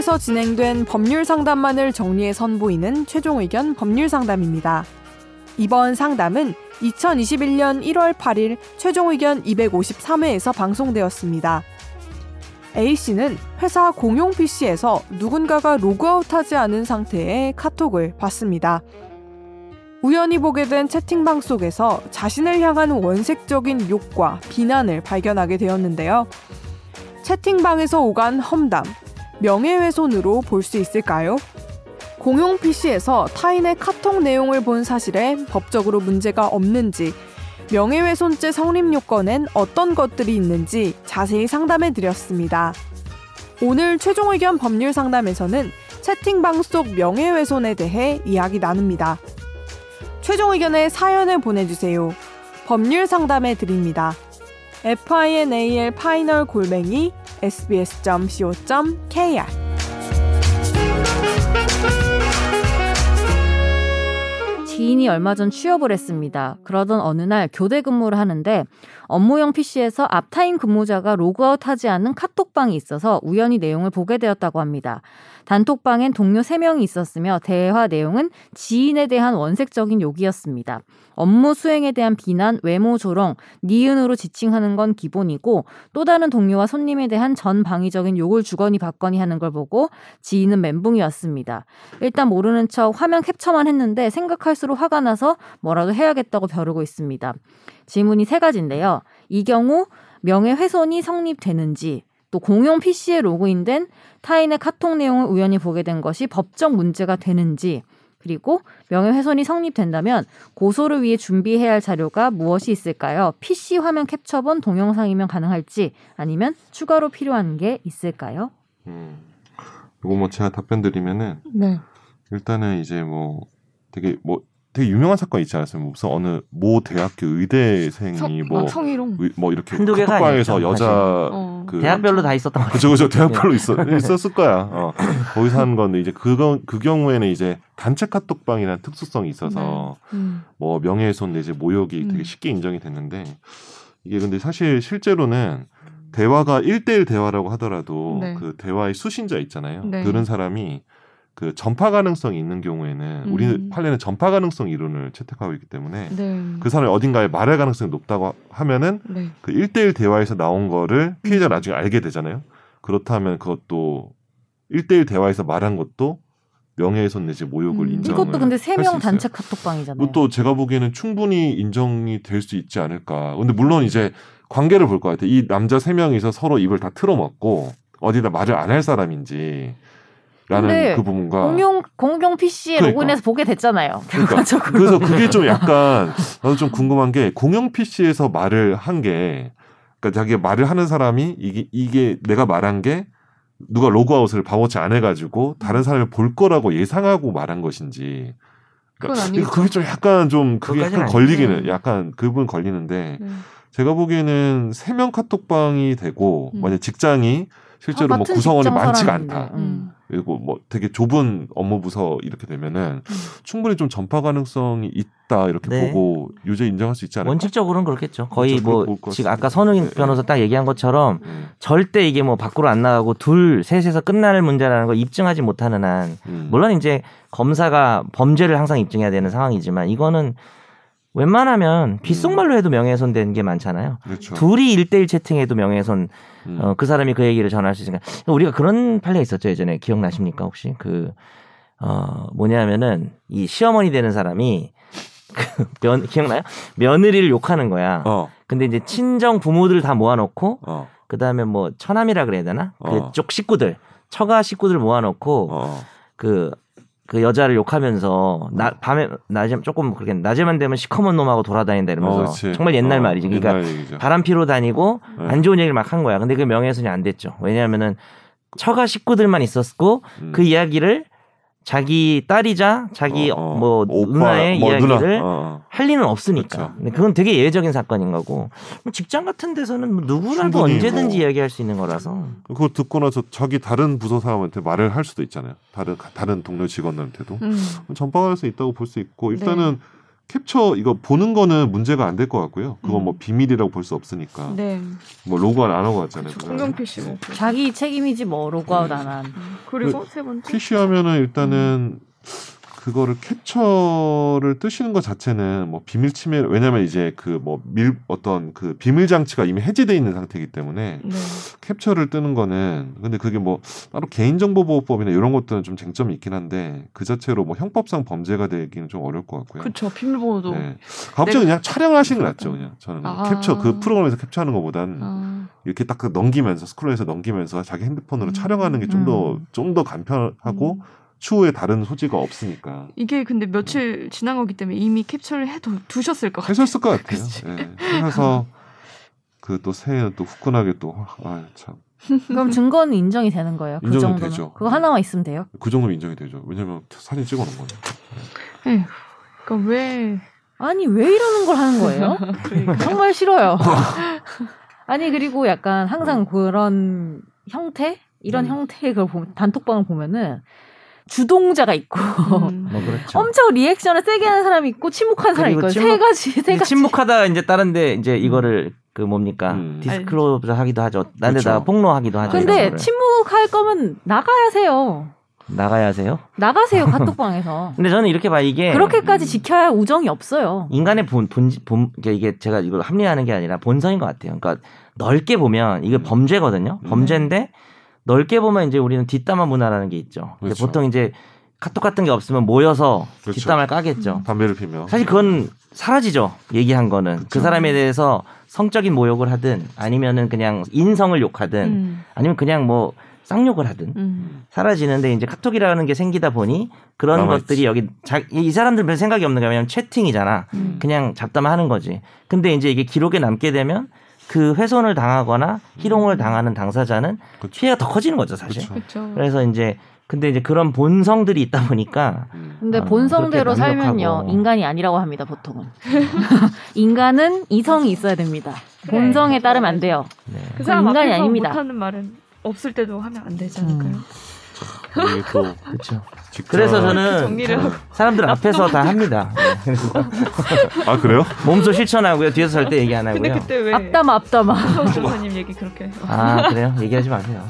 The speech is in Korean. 차원에서 진행된 법률 상담만을 정리해 선보이는 최종 의견 법률 상담입니다. 이번 상담은 2021년 1월 8일 최종 의견 253회에서 방송되었습니다. A씨는 회사 공용 PC에서 누군가가 로그아웃하지 않은 상태의 카톡을 받습니다. 우연히 보게 된 채팅방 속에서 자신을 향한 원색적인 욕과 비난을 발견하게 되었는데요. 채팅방에서 오간 험담, 명예훼손으로 볼 수 있을까요? 공용 PC에서 타인의 카톡 내용을 본 사실에 법적으로 문제가 없는지, 명예훼손죄 성립 요건엔 어떤 것들이 있는지 자세히 상담해드렸습니다. 오늘 최종 의견 법률 상담에서는 채팅방 속 명예훼손에 대해 이야기 나눕니다. 최종 의견의 사연을 보내주세요. 법률 상담해 드립니다. final@sbs.co.kr 지인이 얼마 전 취업을 했습니다. 그러던 어느 날 교대 근무를 하는데 업무용 PC에서 앞타임 근무자가 로그아웃하지 않은 카톡방이 있어서 우연히 내용을 보게 되었다고 합니다. 단톡방엔 동료 3명이 있었으며 대화 내용은 지인에 대한 원색적인 욕이었습니다. 업무 수행에 대한 비난, 외모 조롱, 니은으로 지칭하는 건 기본이고 또 다른 동료와 손님에 대한 전방위적인 욕을 주거니 받거니 하는 걸 보고 지인은 멘붕이 왔습니다. 일단 모르는 척 화면 캡처만 했는데 생각할수록 화가 나서 뭐라도 해야겠다고 벼르고 있습니다. 질문이 3가지인데요. 이 경우 명예훼손이 성립되는지, 또 공용 PC에 로그인된 타인의 카톡 내용을 우연히 보게 된 것이 법적 문제가 되는지, 그리고 명예훼손이 성립된다면 고소를 위해 준비해야 할 자료가 무엇이 있을까요? PC 화면 캡처본 동영상이면 가능할지, 아니면 추가로 필요한 게 있을까요? 이거 제가 답변 드리면은 네. 일단은 이제 되게 유명한 사건 있지 않았어요? 무슨 어느 모 대학교 의대생이 성희롱 이렇게 카톡방에서 여자 대학별로 다 있었던 거죠. 그죠 대학별로 있었을 거야. 거기서 하는 건데 이제 그 경우에는 이제 단체 카톡방이라는 특수성이 있어서 네. 명예훼손 내지 모욕이 되게 쉽게 인정이 됐는데 이게 근데 사실 실제로는 대화가 1대1 대화라고 하더라도 네. 그 대화의 수신자 있잖아요. 네. 들은 사람이 그 전파 가능성이 있는 경우에는 우리 판례는 전파 가능성 이론을 채택하고 있기 때문에 네. 그 사람이 어딘가에 말할 가능성이 높다고 하면은 네. 그 1대1 대화에서 나온 거를 피해자가 나중에 알게 되잖아요. 그렇다면 그것도 1대1 대화에서 말한 것도 명예훼손 내지 모욕을 인정을 이것도 근데 3명 단체 카톡방이잖아요. 그것도 제가 보기에는 충분히 인정이 될 수 있지 않을까. 근데 물론 이제 관계를 볼 것 같아요. 이 남자 3명이서 서로 입을 다 틀어먹고 어디다 말을 안 할 사람인지 라는 그 부분과 공용 PC에 로그인해서 보게 됐잖아요. 그래서 그게 좀 약간 나도 좀 궁금한 게 공용 PC에서 말을 한 게 그러니까 자기 말을 하는 사람이 이게 내가 말한 게 누가 로그아웃을 방어치 안 해가지고 다른 사람을 볼 거라고 예상하고 말한 것인지 그러니까 그게 좀 약간 좀 그게 약간 걸리기는 약간 그 부분 걸리는데 제가 보기에는 3명 카톡방이 되고 만약 직장이 실제로 구성원이 많지가 않다. 그리고 되게 좁은 업무 부서 이렇게 되면은 충분히 좀 전파 가능성이 있다 이렇게 네. 보고 유죄 인정할 수 있지 않을까? 원칙적으로는 그렇겠죠. 거의 지금 아까 선우인 변호사 딱 얘기한 것처럼 절대 이게 밖으로 안 나가고 2, 3에서 끝날 문제라는 걸 입증하지 못하는 한 물론 이제 검사가 범죄를 항상 입증해야 되는 상황이지만 이거는 웬만하면 빗속말로 해도 명예훼손 되는 게 많잖아요. 그렇죠. 2이 1대1 채팅해도 명예훼손 그 사람이 그 얘기를 전할 수 있으니까 우리가 그런 판례가 있었죠. 예전에 기억나십니까 혹시? 뭐냐면은 이 시어머니 되는 사람이 기억나요? 며느리를 욕하는 거야. 근데 이제 친정 부모들 다 모아놓고 그다음에 처남이라 그래야 되나? 그쪽 식구들 처가 식구들 모아놓고 그 여자를 욕하면서 낮에 조금 그렇게 낮에만 되면 시커먼 놈하고 돌아다닌다 이러면서 정말 옛날 말이지. 그러니까 옛날 바람 피로 다니고 안 좋은 얘기를 막 한 거야. 근데 그 명예훼손이 안 됐죠. 왜냐하면은 처가 식구들만 있었고 그 이야기를 자기 딸이자 자기 누나의 이야기를 할 리는 없으니까. 근데 그건 되게 예외적인 사건인 거고 직장 같은 데서는 누구라도 언제든지 이야기할 수 있는 거라서. 그걸 듣고 나서 자기 다른 부서 사람한테 말을 할 수도 있잖아요. 다른 동료 직원들한테도 전파할 수 있다고 볼 수 있고 일단은 캡처 이거 보는 거는 문제가 안 될 것 같고요. 그건 뭐 비밀이라고 볼 수 없으니까. 네. 뭐 로그아웃 안 하고 왔잖아요. 공룡 PC. 자기 책임이지 뭐 로그아웃 안 한. 그리고 세 번째. PC하면은 일단은 그거를 캡처를 뜨시는 것 자체는 뭐 비밀 침해. 왜냐하면 이제 그 뭐 밀 어떤 그 비밀 장치가 이미 해제돼 있는 상태이기 때문에 네. 캡처를 뜨는 거는 근데 그게 뭐 따로 개인정보보호법이나 이런 것들은 좀 쟁점이 있긴 한데 그 자체로 뭐 형법상 범죄가 되기는 좀 어려울 것 같고요. 그렇죠. 비밀번호도. 네. 갑자기 그냥 촬영을 하시는 게 낫죠. 그냥 저는 캡처 그 프로그램에서 캡처하는 것보단 이렇게 딱 넘기면서 스크롤해서 넘기면서 자기 핸드폰으로 촬영하는 게 좀 더 간편하고. 추후에 다른 소지가 없으니까. 이게 근데 며칠 지난 거기 때문에 이미 캡처를 해두셨을 것 같아요. 하셨을 것 같아요. 네. 그래서 그 또 새해는 또 후끈하게 또 아 참. 그럼 증거는 인정이 되는 거예요? 그 정도는 되죠. 그거 하나만 있으면 돼요? 그 정도면 인정이 되죠. 왜냐면 사진 찍어놓은 거예요. 에휴, 그러니까 왜 아니 왜 이러는 걸 하는 거예요? 그러니까. 정말 싫어요. 아니 그리고 약간 항상 그런 형태 이런 형태의 그 단톡방을 보면은. 주동자가 있고 뭐 그렇죠. 엄청 리액션을 세게 하는 사람이 있고 침묵하는 사람이 있고 세 가지 침묵하다 이제 다른데 이제 이거를 그 뭡니까 디스클로즈하기도 하죠. 다른데다 폭로하기도 하죠. 근데 침묵할 거면 나가야세요. 나가세요 카톡방에서. 근데 저는 이렇게 봐 이게 그렇게까지 지켜야 우정이 없어요. 인간의 본 이게 제가 이걸 합리화하는 게 아니라 본성인 것 같아요. 그러니까 넓게 보면 이게 범죄거든요. 범죄인데. 넓게 보면 이제 우리는 뒷담화 문화라는 게 있죠. 그렇죠. 보통 이제 카톡 같은 게 없으면 모여서 그렇죠. 뒷담화를 까겠죠. 담배를 피며. 사실 그건 사라지죠. 얘기한 거는. 그렇죠. 그 사람에 대해서 성적인 모욕을 하든 아니면은 그냥 인성을 욕하든 아니면 그냥 뭐 쌍욕을 하든 사라지는데 이제 카톡이라는 게 생기다 보니 그런 것들이 있지. 여기 이 사람들 별 생각이 없는 게 왜냐면 채팅이잖아. 그냥 잡담하는 거지. 근데 이제 이게 기록에 남게 되면 그 훼손을 당하거나 희롱을 당하는 당사자는 그쵸. 피해가 더 커지는 거죠 사실. 그쵸. 그래서 이제 근데 이제 그런 본성들이 있다 보니까. 근데 본성대로 살면요 인간이 아니라고 합니다 보통은. 인간은 이성이 있어야 됩니다. 본성에 따르면 안 돼요. 네. 그 사람 인간이 아닙니다. 못하는 말은 없을 때도 하면 안 되잖아요. 그렇죠. 그래서 저는 사람들 앞에서 다 합니다. 네. 아 그래요? 몸소 실천하고요. 뒤에서 절대 얘기 안 하고요. 근데 그때 왜 앞담아. 성 교사님 얘기 그렇게. 아 그래요? 얘기하지 마세요.